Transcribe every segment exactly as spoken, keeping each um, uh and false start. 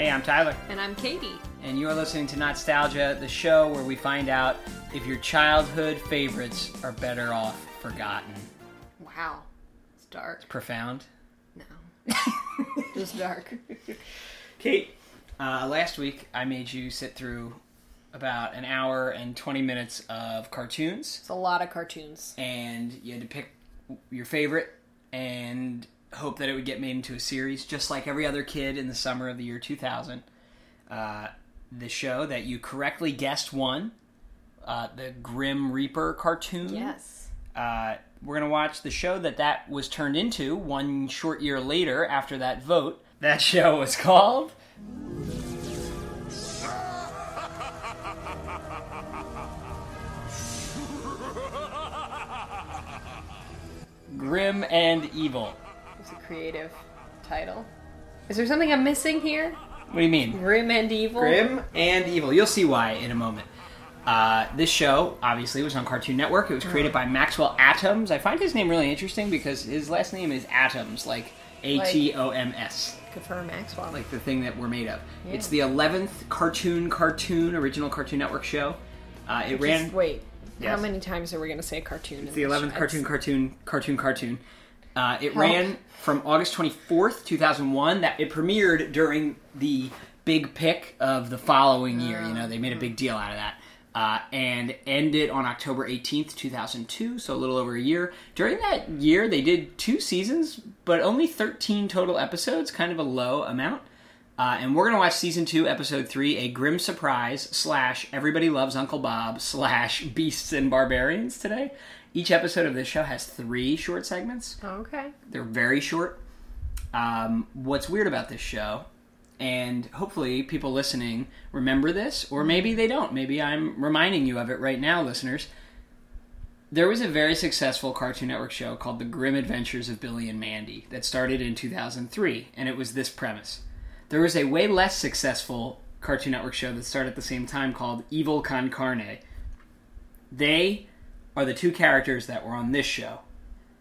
Hey, I'm Tyler. And I'm Katie. And you're listening to Nostalgia, the show where we find out if your childhood favorites are better off forgotten. Wow. It's dark. It's profound. No. Just dark. Kate, uh, last week I made you sit through about an hour and twenty minutes of cartoons. It's a lot of cartoons. And you had to pick your favorite and hope that it would get made into a series, just like every other kid in the summer of the year two thousand. Uh, the show that you correctly guessed won, uh, the Grim Reaper cartoon. Yes. Uh, we're going to watch the show that that was turned into one short year later after that vote. That show was called... Grim and Evil. It's a creative title. Is there something I'm missing here? What do you mean? Grim and Evil? Grim and Evil. You'll see why in a moment. Uh, this show, obviously, was on Cartoon Network. It was created by Maxwell Atoms. I find his name really interesting because his last name is Atoms, like A T O M S. Like, good for Maxwell. Like the thing that we're made of. Yeah. It's the eleventh cartoon cartoon, original Cartoon Network show. Uh, it Just ran... Wait. Yes. How many times are we going to say cartoon? It's the eleventh cartoon, cartoon, cartoon, cartoon. Uh, it Help. ran from August twenty-fourth, two thousand one. That it premiered during the big pick of the following year. You know, they made a big deal out of that. Uh, and ended on October eighteenth, two thousand two, so a little over a year. During that year, they did two seasons, but only thirteen total episodes, kind of a low amount. Uh, and we're going to watch Season two, Episode three, A Grim Surprise, slash Everybody Loves Uncle Bob, slash Beasts and Barbarians today. Each episode of this show has three short segments. Okay. They're very short. Um, what's weird about this show, and hopefully people listening remember this, or maybe they don't. Maybe I'm reminding you of it right now, listeners. There was a very successful Cartoon Network show called The Grim Adventures of Billy and Mandy that started in two thousand three, and it was this premise. There was a way less successful Cartoon Network show that started at the same time called Evil Con Carne. They are the two characters that were on this show.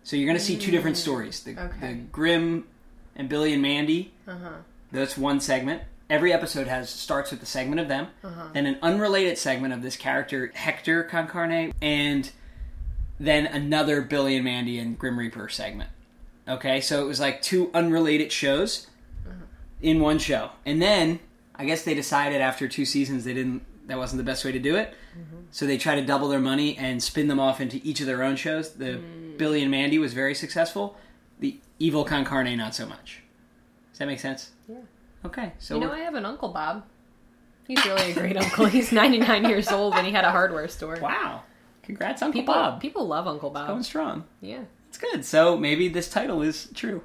So you're going to see two different stories. The, okay. the Grim and Billy and Mandy, uh-huh. that's one segment. Every episode has starts with a segment of them, uh-huh. then an unrelated segment of this character, Hector Con Carne, and then another Billy and Mandy and Grim Reaper segment. Okay, so it was like two unrelated shows. In one show. And then, I guess they decided after two seasons they didn't, that wasn't the best way to do it. Mm-hmm. So they tried to double their money and spin them off into each of their own shows. The mm. Billy and Mandy was very successful. The Evil Con Carne, not so much. Does that make sense? Yeah. Okay. So you know, I have an Uncle Bob. He's really a great uncle. He's ninety-nine years old and he had a hardware store. Wow. Congrats, Uncle people, Bob. People love Uncle Bob. It's going strong. Yeah. It's good. So maybe this title is true.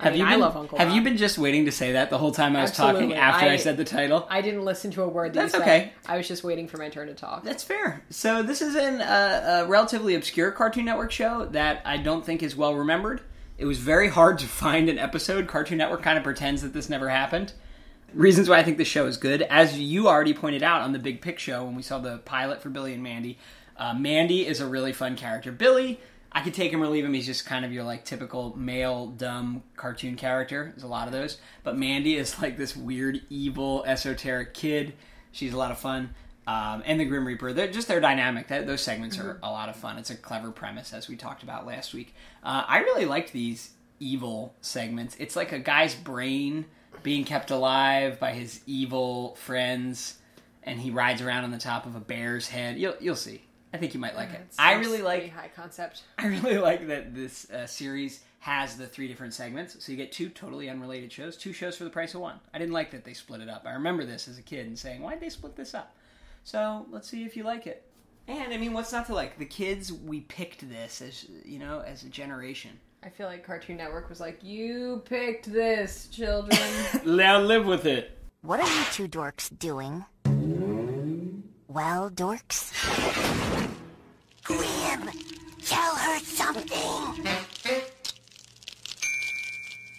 Have I mean, you been, I love Uncle Bob. Have you been just waiting to say that the whole time I was Absolutely. talking after I, I said the title? I didn't listen to a word that That's you said. Okay. I was just waiting for my turn to talk. That's fair. So this is an, uh, a relatively obscure Cartoon Network show that I don't think is well remembered. It was very hard to find an episode. Cartoon Network kind of pretends that this never happened. Reasons why I think this show is good. As you already pointed out on the Big Pick show when we saw the pilot for Billy and Mandy, uh, Mandy is a really fun character. Billy... I could take him or leave him. He's just kind of your, like, typical male, dumb cartoon character. There's a lot of those. But Mandy is, like, this weird, evil, esoteric kid. She's a lot of fun. Um, and the Grim Reaper. They're just their dynamic. That, those segments mm-hmm. are a lot of fun. It's a clever premise, as we talked about last week. Uh, I really liked these evil segments. It's like a guy's brain being kept alive by his evil friends, and he rides around on the top of a bear's head. You'll, you'll see. I think you might like yeah, it. I really like high concept. I really like that this uh, series has the three different segments, so you get two totally unrelated shows, two shows for the price of one. I didn't like that they split it up. I remember this as a kid and saying, "Why'd they split this up?" So let's see if you like it. And I mean, what's not to like? The kids, we picked this as you know, as a generation. I feel like Cartoon Network was like, "You picked this, children. Now live with it." What are you two dorks doing? Well, dorks. Grim, tell her something.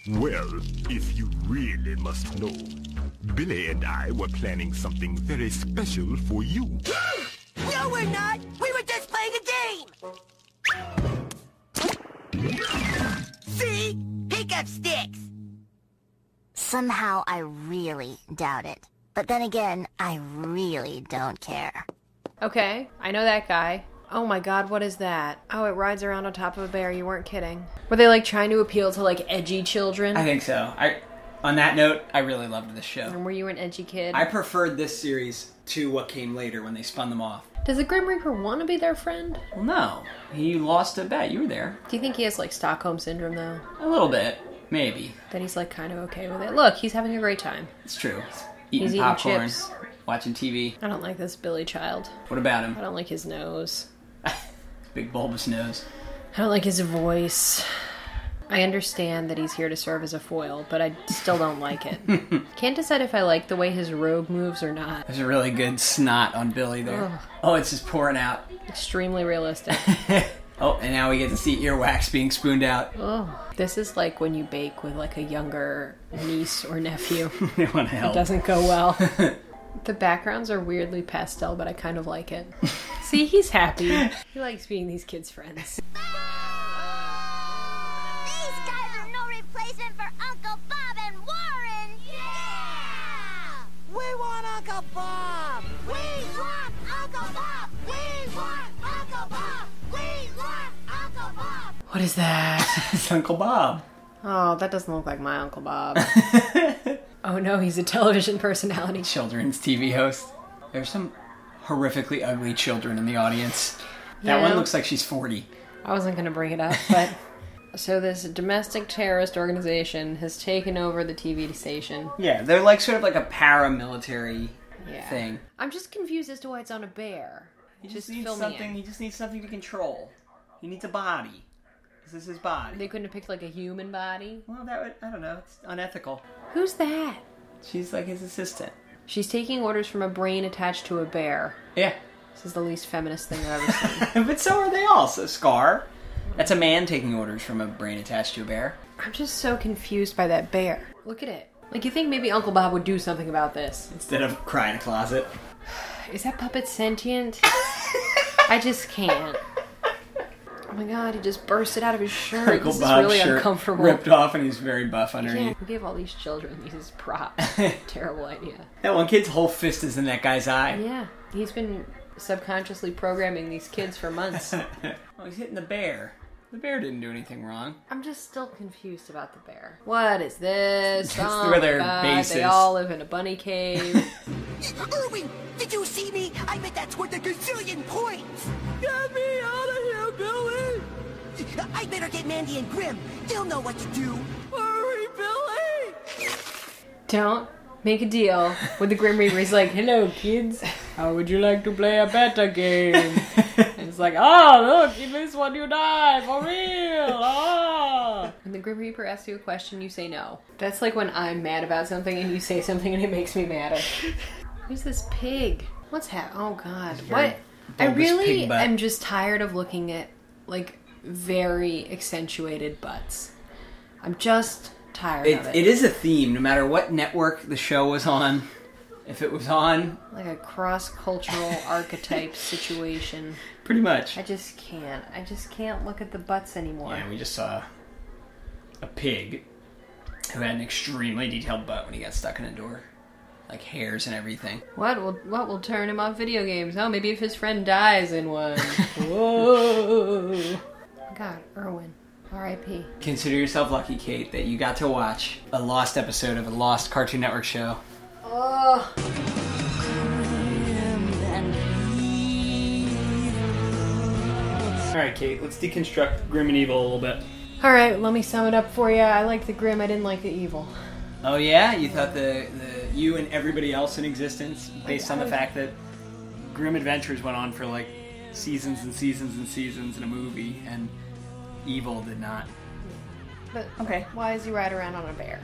Well, if you really must know, Billy and I were planning something very special for you. No, we're not. We were just playing a game. See? Pick up sticks. Somehow I really doubt it. But then again, I really don't care. Okay, I know that guy. Oh my god, what is that? Oh, it rides around on top of a bear. You weren't kidding. Were they, like, trying to appeal to, like, edgy children? I think so. I... On that note, I really loved this show. And were you an edgy kid? I preferred this series to what came later when they spun them off. Does the Grim Reaper want to be their friend? Well, no. He lost a bet. You were there. Do you think he has, like, Stockholm Syndrome, though? A little bit. Maybe. Then he's, like, kind of okay with it. Look, he's having a great time. It's true. Eating he's popcorn, eating chips. Watching T V. I don't like this Billy child. What about him? I don't like his nose. Big bulbous nose. I don't like his voice. I understand that he's here to serve as a foil, but I still don't like it. Can't decide if I like the way his robe moves or not. There's a really good snot on Billy there. Ugh. Oh, it's just pouring out. Extremely realistic. Oh, and now we get to see earwax being spooned out. Oh, this is like when you bake with like a younger niece or nephew. They want to help. It doesn't go well. The backgrounds are weirdly pastel, but I kind of like it. See, he's happy. He likes being these kids' friends. For Uncle Bob and Warren, yeah! We want Uncle Bob! We want Uncle Bob! We want Uncle Bob! We want Uncle Bob! What is that? It's Uncle Bob. Oh, that doesn't look like my Uncle Bob. Oh no, he's a television personality. Children's T V host. There's some horrifically ugly children in the audience. Yeah. That one looks like she's forty. I wasn't going to bring it up, but... So this domestic terrorist organization has taken over the T V station. Yeah, they're like sort of like a paramilitary yeah. thing. I'm just confused as to why it's on a bear. He just, just needs something. He just needs something to control. He needs a body. Is this his body? They couldn't have picked like a human body. Well, that would I don't know. It's unethical. Who's that? She's like his assistant. She's taking orders from a brain attached to a bear. Yeah, this is the least feminist thing I've ever seen. But so are they all. So Scar. That's a man taking orders from a brain attached to a bear. I'm just so confused by that bear. Look at it. Like, you think maybe Uncle Bob would do something about this. Instead of cry in a closet. Is that puppet sentient? I just can't. Oh my god, he just bursted out of his shirt. Uncle this Bob's is really shirt uncomfortable. Ripped off and he's very buff underneath. Yeah, we gave all these children these props. Terrible idea. That one kid's whole fist is in that guy's eye. Yeah, he's been subconsciously programming these kids for months. Oh, he's hitting the bear. The bear didn't do anything wrong. I'm just still confused about the bear. What is this? That's oh where their God, base they is. All live in a bunny cave. Irwin, did you see me? I bet that's worth a gazillion points. Get me out of here, Billy. I better get Mandy and Grim. They'll know what to do. Hurry, Billy. Don't make a deal with the Grim Reaper. He's like, hello, kids. How would you like to play a better game? It's like, oh, look, you lose one, you die, for real, oh. When the Grim Reaper asks you a question, you say no. That's like when I'm mad about something and you say something and it makes me madder. Who's this pig? What's that? Oh, God. What? I really am just tired of looking at, like, very accentuated butts. I'm just tired it, of it. It is a theme, no matter what network the show was on. If it was on... Like a cross-cultural archetype situation. Pretty much. I just can't. I just can't look at the butts anymore. Yeah, we just saw a pig who had an extremely detailed butt when he got stuck in a door. Like hairs and everything. What will what will turn him off video games? Oh, maybe if his friend dies in one. Whoa. God, Irwin. R I P. Consider yourself lucky, Kate, that you got to watch a lost episode of a lost Cartoon Network show. Oh. All right, Kate, let's deconstruct Grim and Evil a little bit. All right, let me sum it up for you. I liked the Grim, I didn't like the Evil. Oh, yeah? You thought the, the you and everybody else in existence, based on the fact that Grim Adventures went on for, like, seasons and seasons and seasons in a movie, and Evil did not. But okay. Why is he riding around on a bear?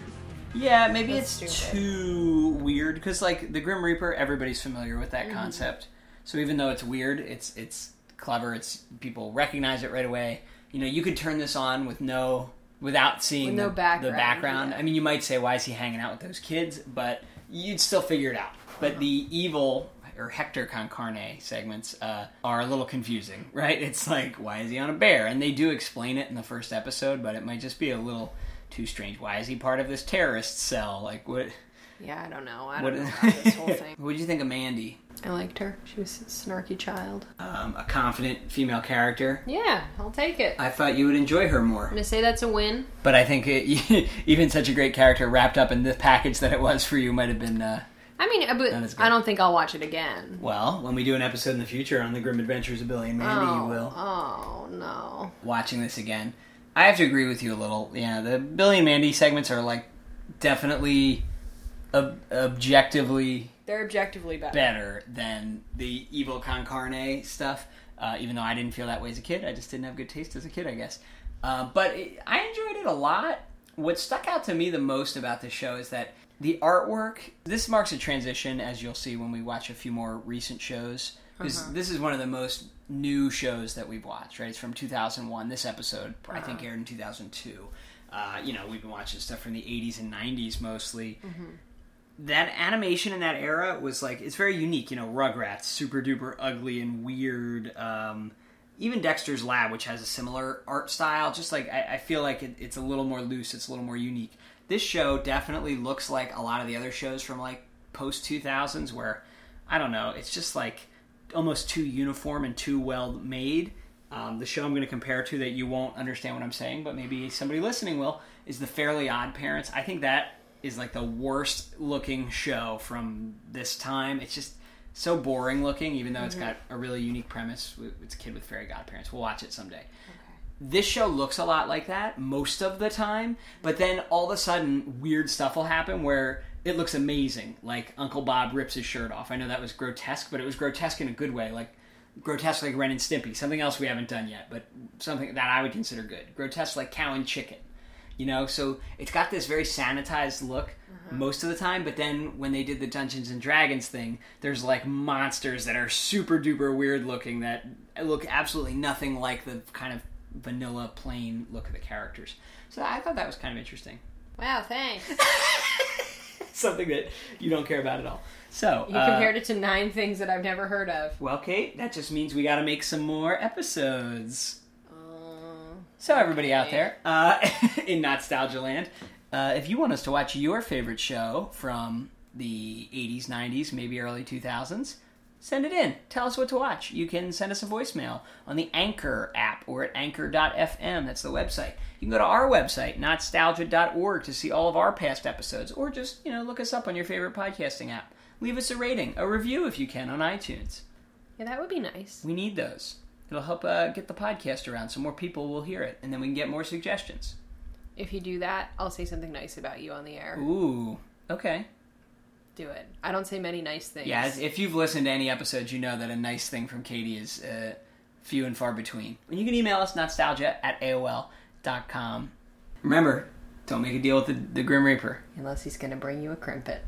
Yeah, maybe That's it's stupid. Too weird, because, like, the Grim Reaper, everybody's familiar with that mm-hmm. concept. So even though it's weird, it's it's clever, it's people recognize it right away. You know, you could turn this on with no, without seeing with no the, background. the background. Yeah. I mean, you might say, why is he hanging out with those kids? But you'd still figure it out. But uh-huh. the Evil, or Hector Con Carne segments, uh, are a little confusing, right? It's like, why is he on a bear? And they do explain it in the first episode, but it might just be a little... too strange. Why is he part of this terrorist cell? Like, what... Yeah, I don't know. I don't what, know about this whole thing. What did you think of Mandy? I liked her. She was a snarky child. Um, a confident female character. Yeah, I'll take it. I thought you would enjoy her more. I'm going to say that's a win. But I think it, even such a great character wrapped up in the package that it was for you might have been... Uh, I mean, but I don't think I'll watch it again. Well, when we do an episode in the future on The Grim Adventures of Billy and Mandy, oh, you will. Oh, no. Watching this again. I have to agree with you a little. Yeah, the Billy and Mandy segments are, like, definitely... Ob- objectively they're objectively better. better than the Evil Con Carne stuff, uh, even though I didn't feel that way as a kid. I just didn't have good taste as a kid, I guess, uh, but it, I enjoyed it a lot. What stuck out to me the most about this show is that the artwork, this marks a transition, as you'll see when we watch a few more recent shows, because uh-huh. this is one of the most new shows that we've watched, right? It's from two thousand one. This episode uh-huh. I think aired in two thousand two. Uh, you know, we've been watching stuff from the eighties and nineties mostly. Mm-hmm. That animation in that era was, like, it's very unique. You know, Rugrats, super duper ugly and weird. Um, even Dexter's Lab, which has a similar art style, just like, I, I feel like it, it's a little more loose, it's a little more unique. This show definitely looks like a lot of the other shows from, like, post two thousands where, I don't know, it's just, like, almost too uniform and too well made. Um, the show I'm going to compare to that you won't understand what I'm saying, but maybe somebody listening will, is The Fairly Odd Parents. I think that... is like the worst looking show from this time. It's just so boring looking, even though it's got a really unique premise. It's a kid with fairy godparents. We'll watch it someday. Okay. This show looks a lot like that most of the time, but then all of a sudden weird stuff will happen where it looks amazing. Like Uncle Bob rips his shirt off. I know that was grotesque, but it was grotesque in a good way. Like grotesque like Ren and Stimpy, something else we haven't done yet, but something that I would consider good. Grotesque like Cow and Chicken. You know, so it's got this very sanitized look uh-huh. most of the time, but then when they did the Dungeons and Dragons thing, there's like monsters that are super duper weird looking that look absolutely nothing like the kind of vanilla plain look of the characters. So I thought that was kind of interesting. Wow, thanks. Something that you don't care about at all. So you compared uh, it to nine things that I've never heard of. Well, Kate, that just means we got to make some more episodes. So everybody okay. out there uh, in Nostalgia Land, uh, if you want us to watch your favorite show from the eighties, nineties, maybe early two thousands, send it in. Tell us what to watch. You can send us a voicemail on the Anchor app or at anchor dot f m. That's the website. You can go to our website, nostalgia dot org, to see all of our past episodes, or just, you know, look us up on your favorite podcasting app. Leave us a rating, a review if you can, on iTunes. Yeah, that would be nice. We need those. It'll help uh, get the podcast around so more people will hear it, and then we can get more suggestions. If you do that, I'll say something nice about you on the air. Ooh, okay. Do it. I don't say many nice things. Yeah, if you've listened to any episodes, you know that a nice thing from Katie is uh, few and far between. And you can email us, nostalgia at a o l dot com. Remember, don't make a deal with the, the Grim Reaper. Unless he's going to bring you a crimpet.